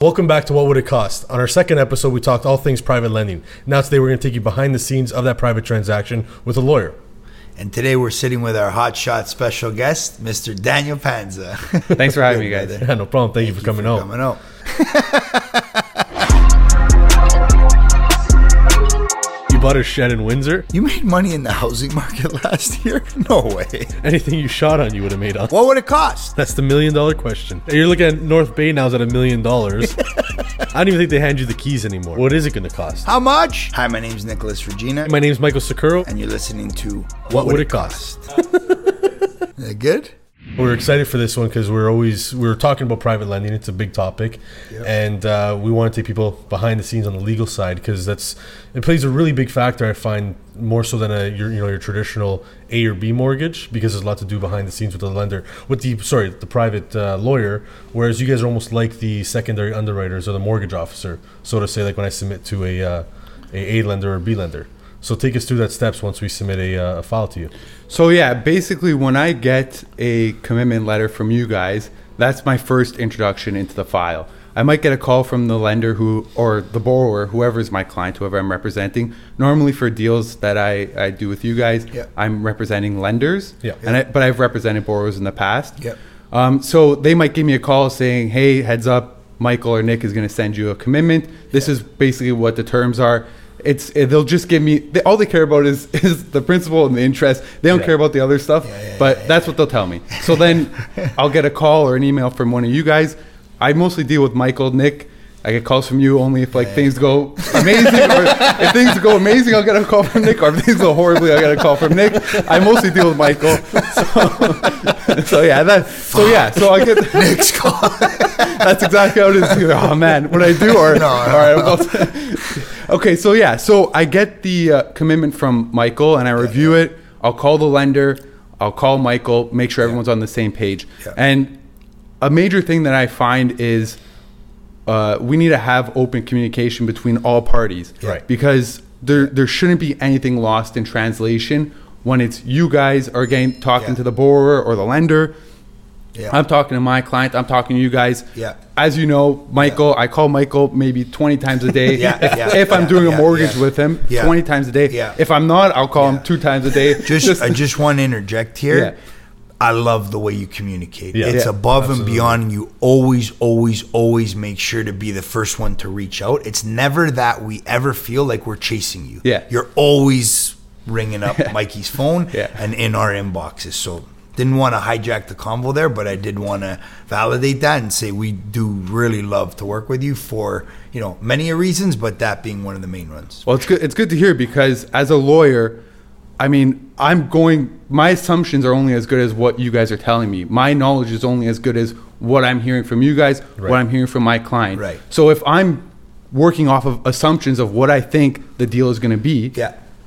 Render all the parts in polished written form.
Welcome back to What Would It Cost? On our second episode, we talked all things private lending. Now today, we're going to take you behind the scenes of that private transaction with a lawyer. And today, we're sitting with our hotshot special guest, Mr. Daniel Panza. Thanks for having me, guys. Yeah, no problem. Thank you for coming on. You bought a shed in Windsor? You made money in the housing market last year? No way. Anything you shot on, you would have made on. What would it cost? That's the $1 million question. You're looking at North Bay now's at $1 million. I don't even think they hand you the keys anymore. What is it going to cost? How much? Hi, my name's Nicholas Regina. My name's Michael Sakuro. And you're listening to What Would It Cost? Is that good? We're excited for this one because we were talking about private lending. It's a big topic, yep. And we want to take people behind the scenes on the legal side because it plays a really big factor, I find, more so than your traditional A or B mortgage, because there's a lot to do behind the scenes with the lender, the private lawyer. Whereas you guys are almost like the secondary underwriters or the mortgage officer, so to say, like when I submit to a lender or B lender. So take us through that steps once we submit a file to you. So yeah, basically when I get a commitment letter from you guys, that's my first introduction into the file. I might get a call from the lender or the borrower, whoever is my client, whoever I'm representing. Normally for deals that I do with you guys, yeah. I'm representing lenders, yeah. But I've represented borrowers in the past. Yeah. So they might give me a call saying, hey, heads up, Michael or Nick is going to send you a commitment. This is basically what the terms are. They'll just give me all they care about is the principal and the interest. They don't care about the other stuff, but that's what they'll tell me. So then I'll get a call or an email from one of you guys. I mostly deal with Michael, Nick. I get calls from you only if things go amazing, or if things go amazing, I'll get a call from Nick, or if things go horribly, I'll get a call from Nick. I mostly deal with Michael. So I get Nick's call. That's exactly how it is. Oh man, what I do or no, all right. Okay, so I get the commitment from Michael and I review it. I'll call the lender, I'll call Michael, make sure everyone's on the same page. Yeah. And a major thing that I find is we need to have open communication between all parties, right? Because there shouldn't be anything lost in translation when it's you guys are again talking to the borrower or the lender. Yeah. I'm talking to my client. I'm talking to you guys. Yeah. As you know, Michael, I call Michael maybe 20 times a day. If I'm doing a mortgage with him, 20 times a day. Yeah. If I'm not, I'll call him 2 times a day. I just want to interject here. Yeah. I love the way you communicate. Yeah. It's above and beyond. And you always make sure to be the first one to reach out. It's never that we ever feel like we're chasing you. Yeah. You're always ringing up Mikey's phone and in our inboxes. So didn't want to hijack the convo there, but I did want to validate that and say we do really love to work with you for many reasons, but that being one of the main ones. Well, it's good to hear, because as a lawyer, I mean, my assumptions are only as good as what you guys are telling me. My knowledge is only as good as what I'm hearing from you guys, what I'm hearing from my client. Right. So if I'm working off of assumptions of what I think the deal is going to be,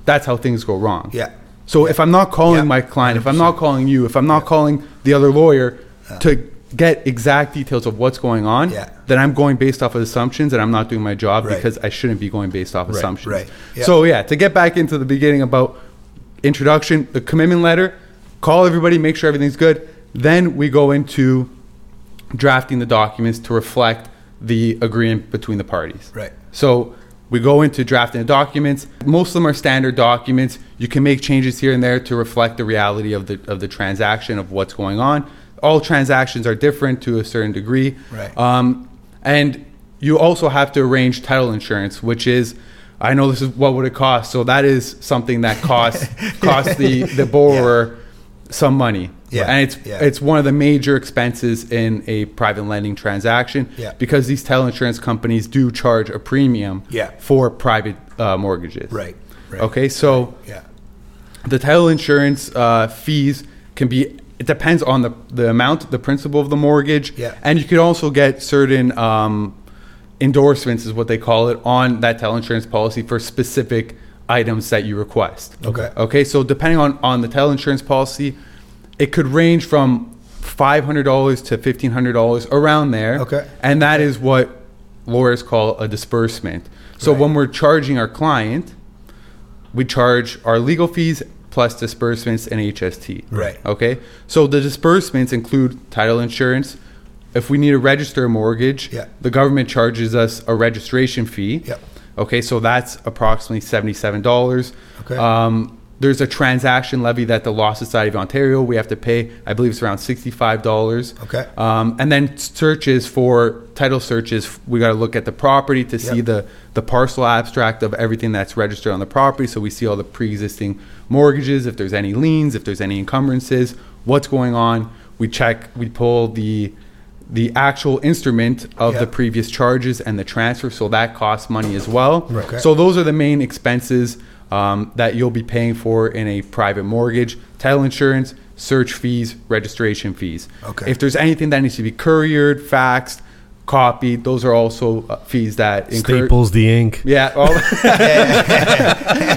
that's how things go wrong. Yeah. So if I'm not calling my client, 100%. If I'm not calling you, if I'm not calling the other lawyer to get exact details of what's going on, then I'm going based off of assumptions and I'm not doing my job because I shouldn't be going based off assumptions. Right. Yeah. So to get back into the beginning about introduction, the commitment letter, call everybody, make sure everything's good. Then we go into drafting the documents to reflect the agreement between the parties. Right. So we go into drafting the documents. Most of them are standard documents. You can make changes here and there to reflect the reality of the transaction, of what's going on. All transactions are different to a certain degree. Right. And you also have to arrange title insurance, which is, I know this is what would it cost. So that is something that costs the borrower some money. Yeah. And it's one of the major expenses in a private lending transaction because these title insurance companies do charge a premium for private mortgages. Right. Okay. So the title insurance fees can be, it depends on the amount, the principal of the mortgage. Yeah. And you could also get certain endorsements, is what they call it, on that title insurance policy for specific items that you request. Okay. So depending on the title insurance policy, it could range from $500 to $1,500, around there. Okay. And that is what lawyers call a disbursement. So when we're charging our client, we charge our legal fees plus disbursements and HST. Right. Okay. So the disbursements include title insurance. If we need to register a mortgage, the government charges us a registration fee. Yeah. Okay. So that's approximately $77. Okay. There's a transaction levy that the Law Society of Ontario, we have to pay, I believe it's around $65. Okay. And then searches for, title searches, we got to look at the property to see the parcel abstract of everything that's registered on the property. So we see all the pre-existing mortgages, if there's any liens, if there's any encumbrances, what's going on. We check, we pull the actual instrument of the previous charges and the transfer. So that costs money as well. Okay. So those are the main expenses that you'll be paying for in a private mortgage: title insurance, search fees, registration fees. Okay. If there's anything that needs to be couriered, faxed, copied, those are also fees that incur. Staples the ink. Yeah.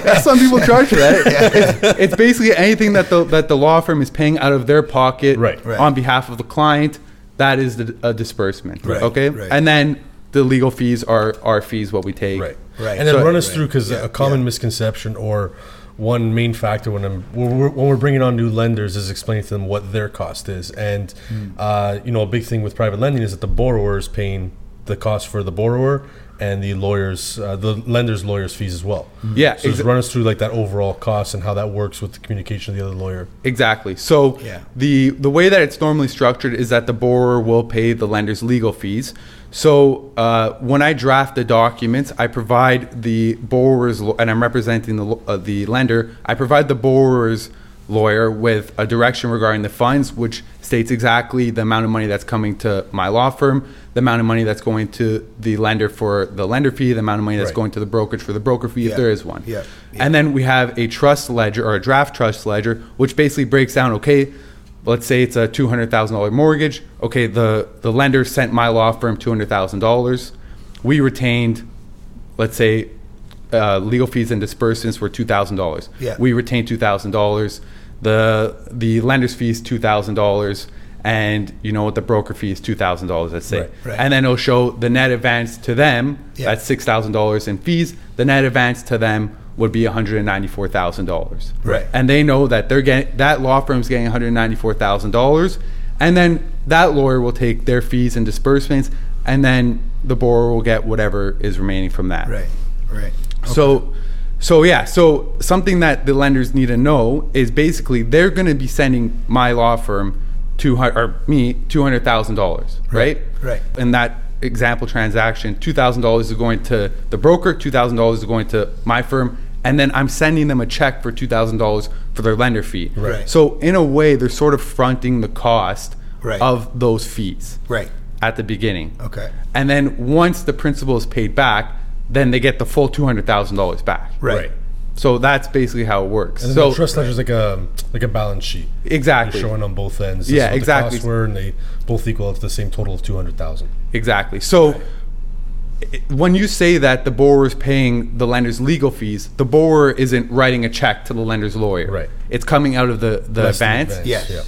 That's some people charge for that. It's basically anything that the law firm is paying out of their pocket on behalf of the client. That is a disbursement, okay? Right. And then the legal fees are our fees, what we take. Right. And then run us through, because a common misconception or one main factor when we're bringing on new lenders is explaining to them what their cost is. And, a big thing with private lending is that the borrower is paying the cost for the borrower and the lender's lawyer's fees as well. Yeah. So just run us through like that overall cost and how that works with the communication of the other lawyer. Exactly. So the way that it's normally structured is that the borrower will pay the lender's legal fees. So when I draft the documents, I provide the borrower's, and I'm representing the lender, I provide the borrower's lawyer with a direction regarding the funds, which states exactly the amount of money that's coming to my law firm, the amount of money that's going to the lender for the lender fee, the amount of money that's going to the brokerage for the broker fee, if there is one. And then we have a trust ledger or a draft trust ledger, which basically breaks down, okay, let's say it's a $200,000 mortgage. Okay, the lender sent my law firm $200,000. We retained, let's say, legal fees and disbursements were $2,000. We retained $2,000. The lender's fee is $2,000, and the broker fee is $2,000, let's say. Right. And then it'll show the net advance to them, that's $6,000 in fees. The net advance to them would be $194,000. Right. And they know that that law firm's getting $194,000, and then that lawyer will take their fees and disbursements, and then the borrower will get whatever is remaining from that. Right. Okay. So something that the lenders need to know is basically they're going to be sending my law firm $200,000, right? In that example transaction, $2,000 is going to the broker, $2,000 is going to my firm, and then I'm sending them a check for $2,000 for their lender fee. Right. So in a way, they're sort of fronting the cost of those fees at the beginning. Okay. And then once the principal is paid back, then they get the full $200,000 back. Right. So that's basically how it works. And so the trust ledger is like a balance sheet. Exactly. You're showing on both ends. This is what the costs were, and they both equal up to the same total of $200,000. Exactly. So when you say that the borrower is paying the lender's legal fees, the borrower isn't writing a check to the lender's lawyer. Right. It's coming out of the advance.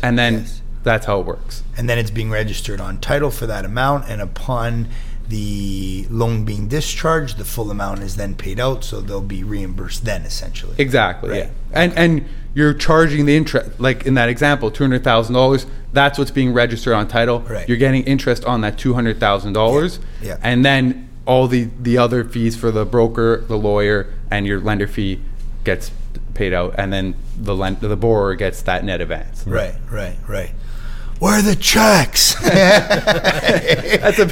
And then that's how it works. And then it's being registered on title for that amount, and upon the loan being discharged, the full amount is then paid out, so they'll be reimbursed then, essentially. Exactly. Right? Yeah. And you're charging the interest, like in that example, $200,000. That's what's being registered on title. Right. You're getting interest on that $200,000. Yeah. And then all the other fees for the broker, the lawyer, and your lender fee gets paid out, and then the borrower gets that net advance. Right. Where are the checks? That's a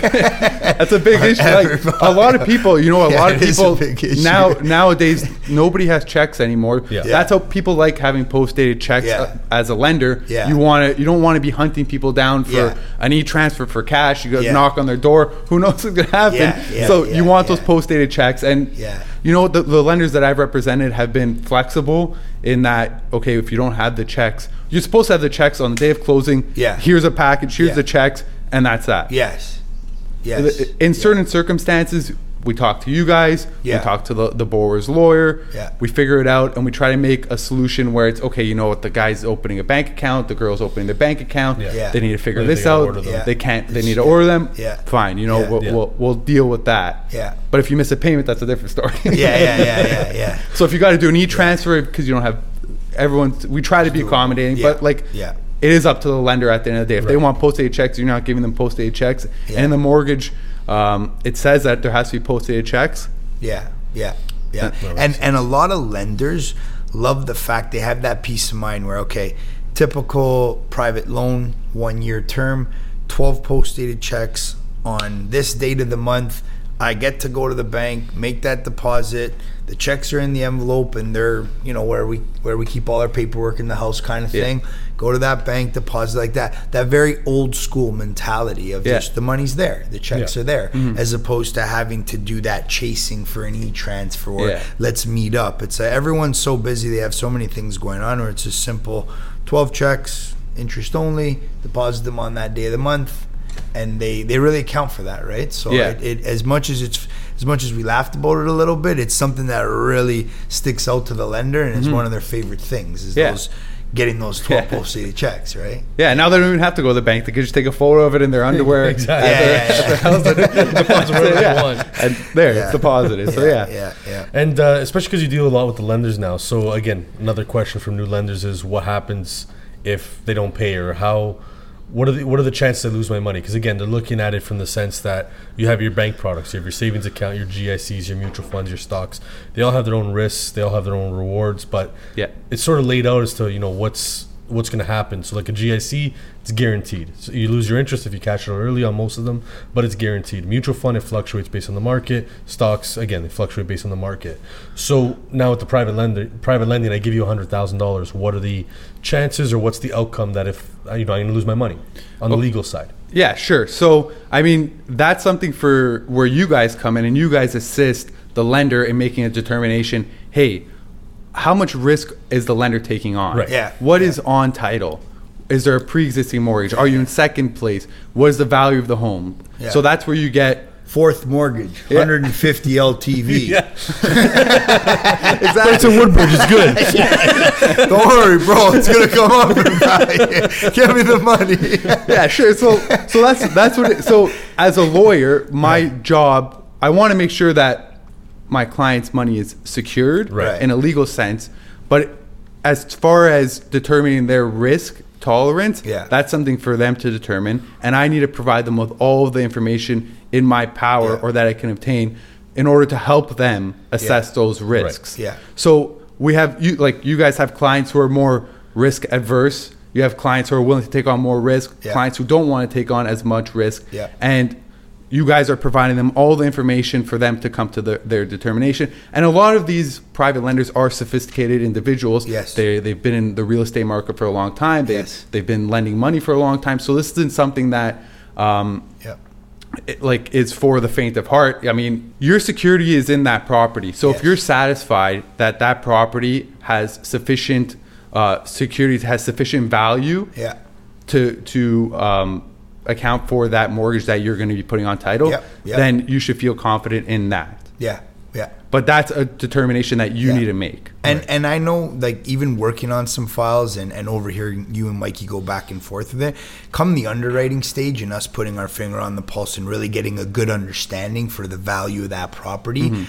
big issue. Like, a lot of people nowadays nobody has checks anymore. Yeah. Yeah. That's how people like having post-dated checks as a lender. Yeah. You don't want to be hunting people down for an e-transfer for cash. You go knock on their door. Who knows what's going to happen? You want those post-dated checks, and the lenders that I've represented have been flexible in that. Okay, if you don't have the checks. You're supposed to have the checks on the day of closing. Yeah. Here's a package. Here's the checks, and that's that. Yes. In certain circumstances, we talk to you guys. Yeah. We talk to the borrower's lawyer. Yeah. We figure it out, and we try to make a solution where it's okay. You know what? The guy's opening a bank account. The girl's opening their bank account. Yeah. Yeah. They need to figure this out. Yeah. They can't. They need to order them. Yeah. Fine. You know, we'll deal with that. Yeah. But if you miss a payment, that's a different story. Yeah. So if you got to do an e-transfer because you don't have. We try to be accommodating, but it is up to the lender at the end of the day. If they want post-dated checks, you're not giving them post-dated checks. Yeah. And in the mortgage, it says that there has to be post-dated checks. Yeah. And a lot of lenders love the fact they have that peace of mind where, okay, typical private loan, 1-year term, 12 post-dated checks on this date of the month. I get to go to the bank, make that deposit. The checks are in the envelope, and they're where we keep all our paperwork in the house, kind of thing. Yeah. Go to that bank, deposit like that. That very old school mentality of just the money's there, the checks are there, as opposed to having to do that chasing for an e-transfer. Or let's meet up. It's everyone's so busy; they have so many things going on. Or it's just simple: 12 checks, interest only. Deposit them on that day of the month. And they really account for that, right? So it as much as we laughed about it a little bit, it's something that really sticks out to the lender, and it's one of their favorite things is getting those 12 post-dated checks, right? Yeah, now they don't even have to go to the bank. They can just take a photo of it in their underwear. And there, it's deposited. So And especially because you deal a lot with the lenders now. So again, another question from new lenders is what happens if they don't pay, or how? What are the chances I lose my money? Because, again, they're looking at it from the sense that you have your bank products, you have your savings account, your GICs, your mutual funds, your stocks. They all have their own risks. They all have their own rewards. But it's sort of laid out as to, what's going to happen. So, like a GIC, it's guaranteed. So you lose your interest if you cash it early on most of them, but it's guaranteed. Mutual fund, it fluctuates based on the market. Stocks, again, they fluctuate based on the market. So now with the private lending, I give you $100,000. What are the chances, or what's the outcome that if I'm going to lose my money on the legal side? Yeah, sure. So that's something for where you guys come in and you guys assist the lender in making a determination. Hey, how much risk is the lender taking on? Right. Yeah. What is on title? Is there a pre-existing mortgage? Are you in second place? What is the value of the home? Yeah. So that's where you get fourth mortgage, 150 LTV. Yeah. Exactly. It's a Woodbridge. It's good. Don't worry, bro. It's gonna come up. Give me the money. Yeah, sure. So that's what. So as a lawyer, my job, I want to make sure that my client's money is secured in a legal sense, but as far as determining their risk tolerance, that's something for them to determine, and I need to provide them with all of the information in my power or that I can obtain in order to help them assess those risks. Right. Yeah. So we have you guys have clients who are more risk adverse. You have clients who are willing to take on more risk, clients who don't want to take on as much risk, and you guys are providing them all the information for them to come to their determination. And a lot of these private lenders are sophisticated individuals. Yes. They've been in the real estate market for a long time. They've been lending money for a long time. So this isn't something that is for the faint of heart. Your security is in that property. So if you're satisfied that that property has sufficient security, has sufficient value to account for that mortgage that you're going to be putting on title, then you should feel confident in that. Yeah. But that's a determination that you need to make. And I know, even working on some files and overhearing you and Mikey go back and forth with it, come the underwriting stage and us putting our finger on the pulse and really getting a good understanding for the value of that property,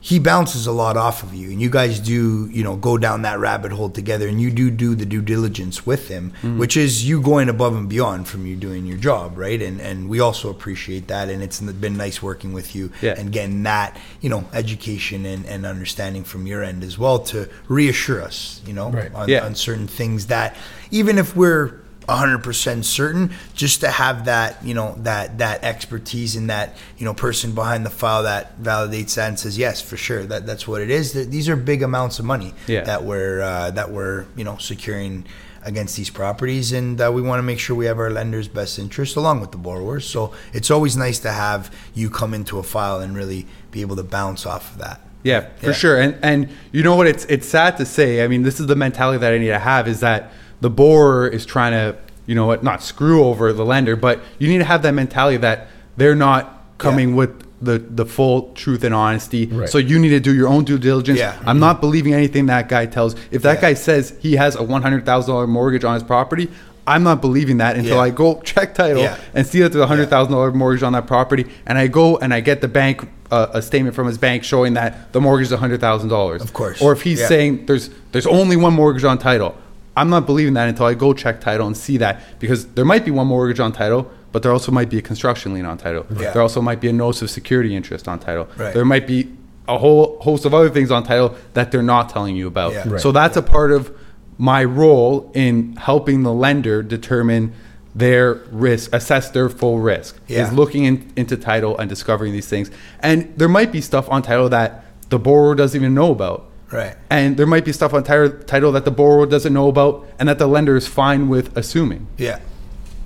he bounces a lot off of you, and you guys do, go down that rabbit hole together, and you do the due diligence with him, which is you going above and beyond from you doing your job, right? And we also appreciate that, and it's been nice working with you and getting that, education and understanding from your end as well to reassure us, on certain things that even if we're 100% certain, just to have that, you know, that expertise and that, you know, person behind the file that validates that and says, yes, for sure, that's what it is. These are big amounts of money that we're, you know, securing against these properties, and we want to make sure we have our lender's best interest along with the borrowers. So it's always nice to have you come into a file and really be able to bounce off of that. Yeah, for sure. And you know what, it's sad to say, I mean, this is the mentality that I need to have, is that the borrower is trying to, you know what, not screw over the lender, but you need to have that mentality that they're not coming with the full truth and honesty. Right. So you need to do your own due diligence. Yeah. I'm not believing anything that guy tells. If that guy says he has a $100,000 mortgage on his property, I'm not believing that until I go check title and see that there's a $100,000 mortgage on that property. And I go and I get the bank, a statement from his bank showing that the mortgage is $100,000. Of course. Or if he's saying there's only one mortgage on title, I'm not believing that until I go check title and see that, because there might be one mortgage on title, but there also might be a construction lien on title. Right. There also might be a notice of security interest on title. Right. There might be a whole host of other things on title that they're not telling you about. Yeah. Right. So that's a part of my role in helping the lender determine their risk, assess their full risk, is looking into title and discovering these things. And there might be stuff on title that the borrower doesn't even know about. Right. And there might be stuff on title that the borrower doesn't know about and that the lender is fine with assuming. Yeah.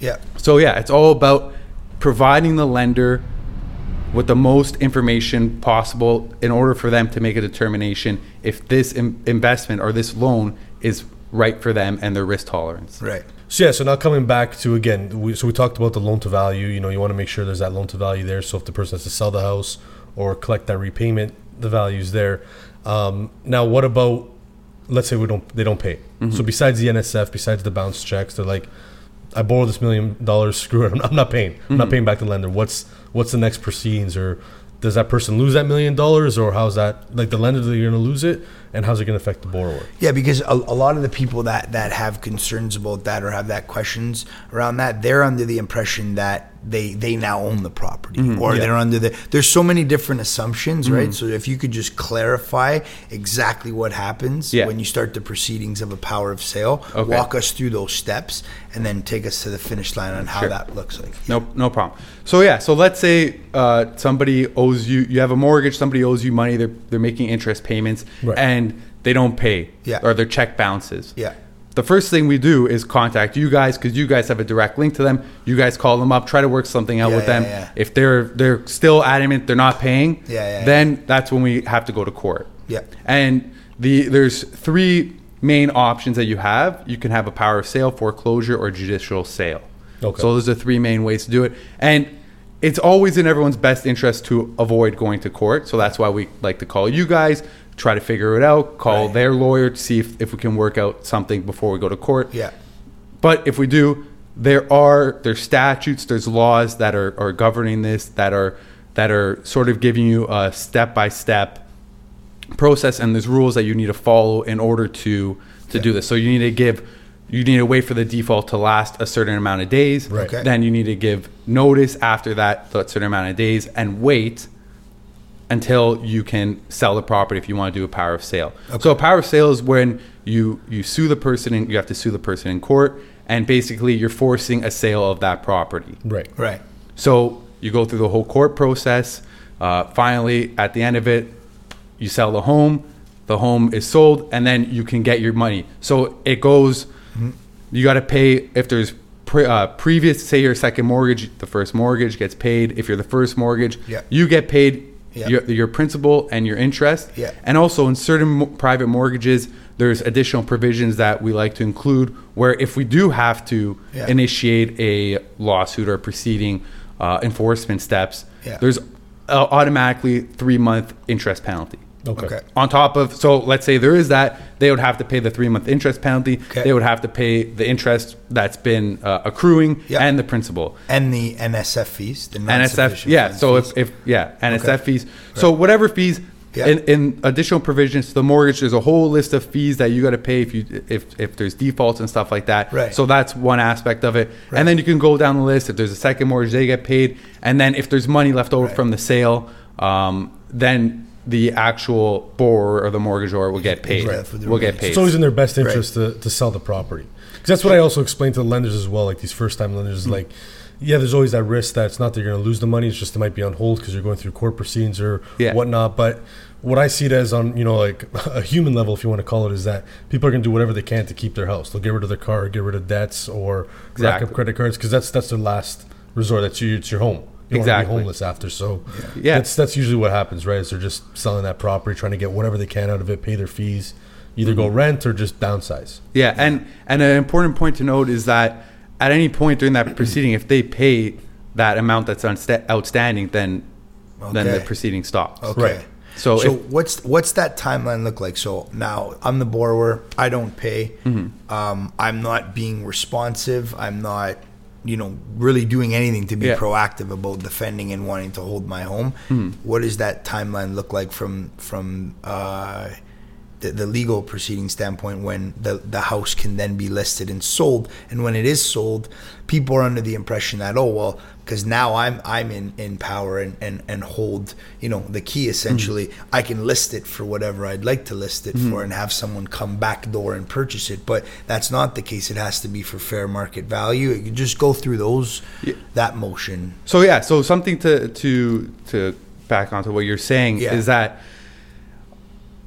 Yeah. So yeah, it's all about providing the lender with the most information possible in order for them to make a determination if this investment or this loan is right for them and their risk tolerance. Right. So yeah, so now coming back to, again, we talked about the loan to value. You know, you want to make sure there's that loan to value there. So if the person has to sell the house or collect that repayment, the value's there. Now, what about, let's say they don't pay. Mm-hmm. So besides the NSF, besides the bounce checks, they're like, I borrowed this $1 million, screw it, I'm not paying. I'm not paying back the lender. What's the next proceedings? Or does that person lose that $1 million, or how's that, like, the lender, they're going to lose it, and how's it going to affect the borrower? Yeah, because a lot of the people that have concerns about that or have that questions around that, they're under the impression that they now own the property, or they're under there's so many different assumptions, right? So if you could just clarify exactly what happens when you start the proceedings of a power of sale, walk us through those steps, and then take us to the finish line on how that looks like. Yeah. No problem. So let's say somebody owes you. You have a mortgage. Somebody owes you money. They're making interest payments, and they don't pay, or their check bounces. Yeah. The first thing we do is contact you guys, because you guys have a direct link to them. You guys call them up, try to work something out with them. Yeah. If they're still adamant they're not paying, then that's when we have to go to court. Yeah. And there's three main options that you have. You can have a power of sale, foreclosure, or judicial sale. Okay. So those are three main ways to do it. And it's always in everyone's best interest to avoid going to court. So that's why we like to call you guys, try to figure it out, call their lawyer to see if we can work out something before we go to court. Yeah. But if we do, there's statutes, there's laws that are governing this, that are sort of giving you a step-by-step process, and there's rules that you need to follow in order to do this. So you need to wait for the default to last a certain amount of days. Right. Okay. Then you need to give notice after that certain amount of days and wait until you can sell the property if you want to do a power of sale. Okay. So a power of sale is when you sue the person, and you have to sue the person in court, and basically you're forcing a sale of that property. Right. So you go through the whole court process. Finally, at the end of it, you sell the home. The home is sold, and then you can get your money. So it goes, you got to pay if there's previous, say your second mortgage, the first mortgage gets paid. If you're the first mortgage, you get paid. Yep. Your principal and your interest. Yep. And also in certain private mortgages, there's additional provisions that we like to include where if we do have to initiate a lawsuit or proceeding, enforcement steps, there's automatically 3-month interest penalty. Okay. On top of, so let's say there is that, they would have to pay the 3-month interest penalty. Okay. They would have to pay the interest that's been accruing and the principal. And the NSF fees. The NSF, so fees. if NSF fees. Right. So whatever fees, in additional provisions to the mortgage, there's a whole list of fees that you got to pay if there's defaults and stuff like that. Right. So that's one aspect of it. Right. And then you can go down the list. If there's a second mortgage, they get paid. And then if there's money left over from the sale, then the actual borrower or the mortgagor will get paid. It's always in their best interest to sell the property. Because that's what I also explained to the lenders as well, like these first-time lenders, like, yeah, there's always that risk that it's not that you're going to lose the money, it's just it might be on hold because you're going through court proceedings or whatnot. But what I see it as on, you know, like a human level, if you want to call it, is that people are going to do whatever they can to keep their house. They'll get rid of their car, get rid of debts, or rack up credit cards, because that's their last resort. That's your, it's your home. You don't want to be homeless after. So that's usually what happens, right? Is they're just selling that property, trying to get whatever they can out of it, pay their fees, either go rent or just downsize. Yeah, and an important point to note is that at any point during that proceeding, if they pay that amount that's outstanding, then the proceeding stops. Okay. Right. So what's that timeline look like? So now I'm the borrower. I don't pay. Mm-hmm. I'm not being responsive. I'm not, you know, really doing anything to be proactive about defending and wanting to hold my home. Mm-hmm. What does that timeline look like from the legal proceeding standpoint, when the house can then be listed and sold? And when it is sold, people are under the impression that, oh, well, because now I'm in power and hold, you know, the key essentially. Mm-hmm. I can list it for whatever I'd like to list it for and have someone come back door and purchase it. But that's not the case. It has to be for fair market value. You just go through that motion. So something to back onto what you're saying is that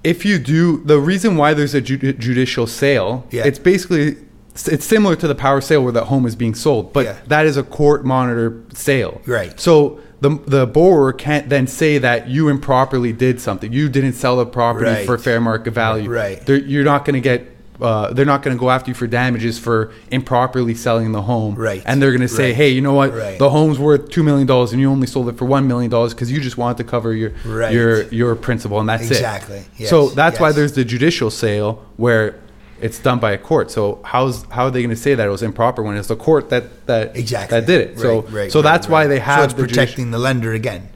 if you do, the reason why there's a judicial sale, it's basically, it's similar to the power sale where the home is being sold, but that is a court monitored sale. Right. So the borrower can't then say that you improperly did something. You didn't sell the property for fair market value. Right. You're not going to get, they're not going to go after you for damages for improperly selling the home. Right. And they're going to say, hey, you know what? Right. The home's worth $2 million and you only sold it for $1 million because you just wanted to cover your principal, and that's it. Exactly. Yes. So that's why there's the judicial sale where it's done by a court. So how are they going to say that it was improper when it's the court that did it? Right. So that's why they have it's protecting the lender again.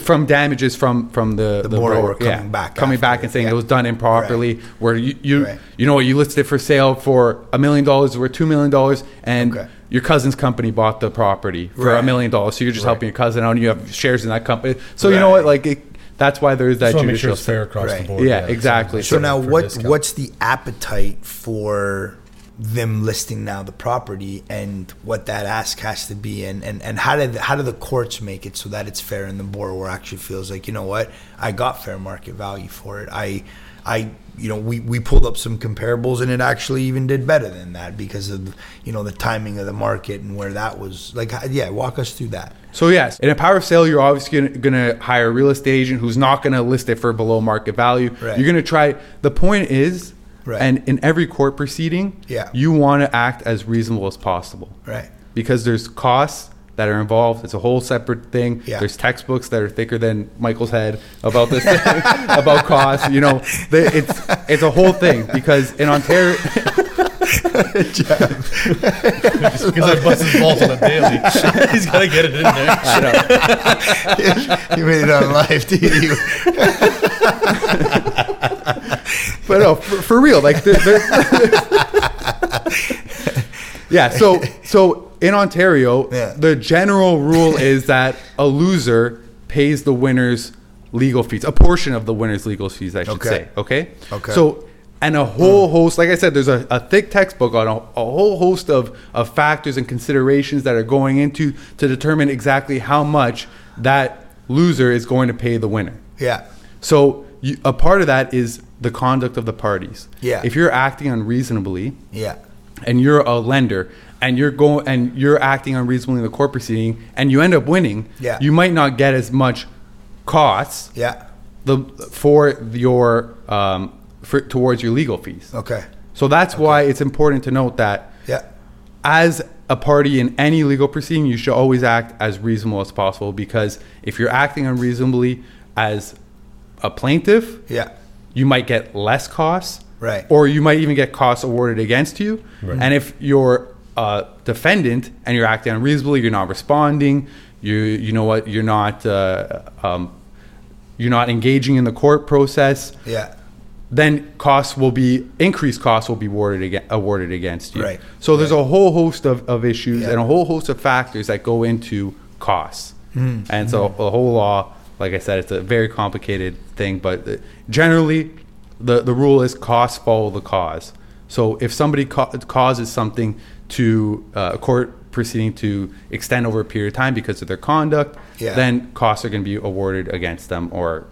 From damages from the borrower coming back and saying it was done improperly, where you know what, you listed it for sale for $1 million or $2 million, and your cousin's company bought the property for $1 million, so you're just helping your cousin out and you have shares in that company, so you know what, like that's why there is that judicial fair across the board. Yeah, exactly. So now what's the appetite for them listing now the property, and what that ask has to be, and how do the courts make it so that it's fair and the borrower actually feels like, you know what, I got fair market value for it. I you know, we pulled up some comparables and it actually even did better than that because of, you know, the timing of the market and where that was. Like, walk us through that. So yes, in a power sale, you're obviously going to hire a real estate agent who's not going to list it for below market value. Right. You're going to try. The point is. Right. And in every court proceeding, you want to act as reasonable as possible. Right. Because there's costs that are involved. It's a whole separate thing. Yeah. There's textbooks that are thicker than Michael's head about this thing, about costs. You know, it's a whole thing because in Ontario... Because I bust his balls on a daily. He's got to get it in there. I know. You made it on live, didn't you? But no, for real, like so in Ontario, the general rule is that a loser pays the winner's legal fees, a portion of the winner's legal fees, I should say. Okay. So, and a whole host, like I said, there's a thick textbook on a whole host of factors and considerations that are going into to determine exactly how much that loser is going to pay the winner. Yeah. So a part of that is the conduct of the parties. Yeah. If you're acting unreasonably, and you're a lender and you're acting unreasonably in the court proceeding and you end up winning, you might not get as much costs for your towards your legal fees. Okay. So that's why it's important to note that as a party in any legal proceeding, you should always act as reasonable as possible, because if you're acting unreasonably as a plaintiff, you might get less costs, or you might even get costs awarded against you. Right. And if you're a defendant and you're acting unreasonably, you're not responding, you know what, you're not engaging in the court process. Yeah. Then increased costs will be awarded against you. Right. So there's a whole host of issues and a whole host of factors that go into costs, and so a whole law. Like I said, it's a very complicated thing, but generally the rule is costs follow the cause. So if somebody causes something to a court proceeding to extend over a period of time because of their conduct, then costs are going to be awarded against them or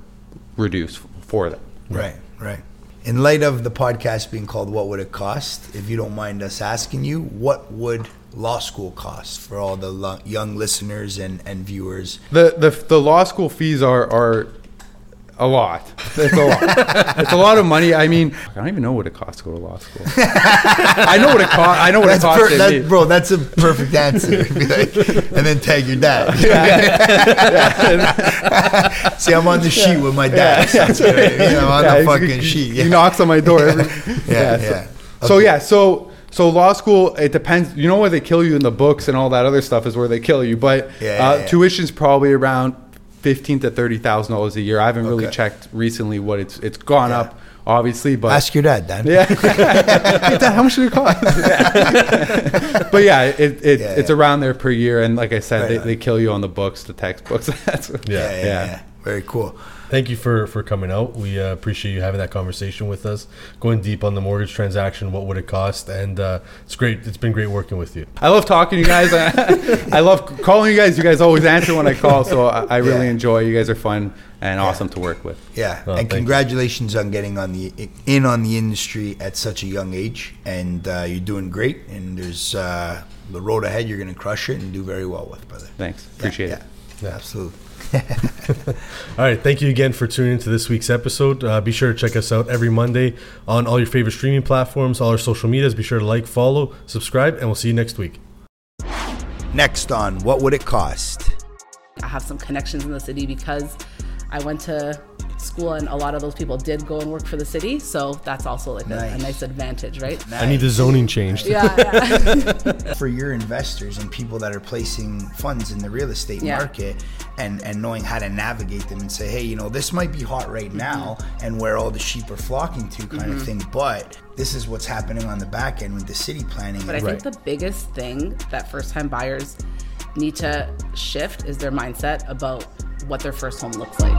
reduced for them. Right, right. In light of the podcast being called What Would It Cost, if you don't mind us asking you, what would law school cost for all the young listeners and viewers? The law school fees are a lot. It's a lot. It's a lot of money. I mean, I don't even know what it costs to go to law school. I know what it costs. I know what that's it costs. Bro, that's a perfect answer. Be like, and then tag your dad. Yeah. See, I'm on the sheet with my dad. Yeah. So right. You know, I'm on the fucking sheet. Yeah. He knocks on my door. So law school, it depends. You know where they kill you in the books and all that other stuff is where they kill you. But tuition's probably around $15,000 to $30,000 a year. I haven't really checked recently what it's gone up, obviously. But ask your dad, Dan. Yeah, hey, Dad, how much did it cost? But it's around there per year. And like I said, they kill you on the books, the textbooks. Very cool. Thank you for coming out. We appreciate you having that conversation with us, going deep on the mortgage transaction, what would it cost, and it's great. It's been great working with you. I love talking to you guys. I love calling you guys. You guys always answer when I call, so I really enjoy. You guys are fun and awesome to work with. Yeah, and congratulations on getting on the industry at such a young age, and you're doing great, and there's the road ahead. You're going to crush it and do very well with, brother. Thanks. Appreciate it. Yeah, absolutely. All right, thank you again for tuning into this week's episode. Be sure to check us out every Monday on all your favorite streaming platforms, all our social medias. Be sure to like, follow, subscribe, and we'll see you next week. Next on What Would It Cost? I have some connections in the city because I went to school and a lot of those people did go and work for the city, so that's also like a nice advantage, right? Nice. I need the zoning changed. Yeah. For your investors and people that are placing funds in the real estate market and knowing how to navigate them and say, hey, you know, this might be hot right now and where all the sheep are flocking to kind of thing, but this is what's happening on the back end with the city planning. But I think the biggest thing that first-time buyers need to shift is their mindset about what their first home looks like.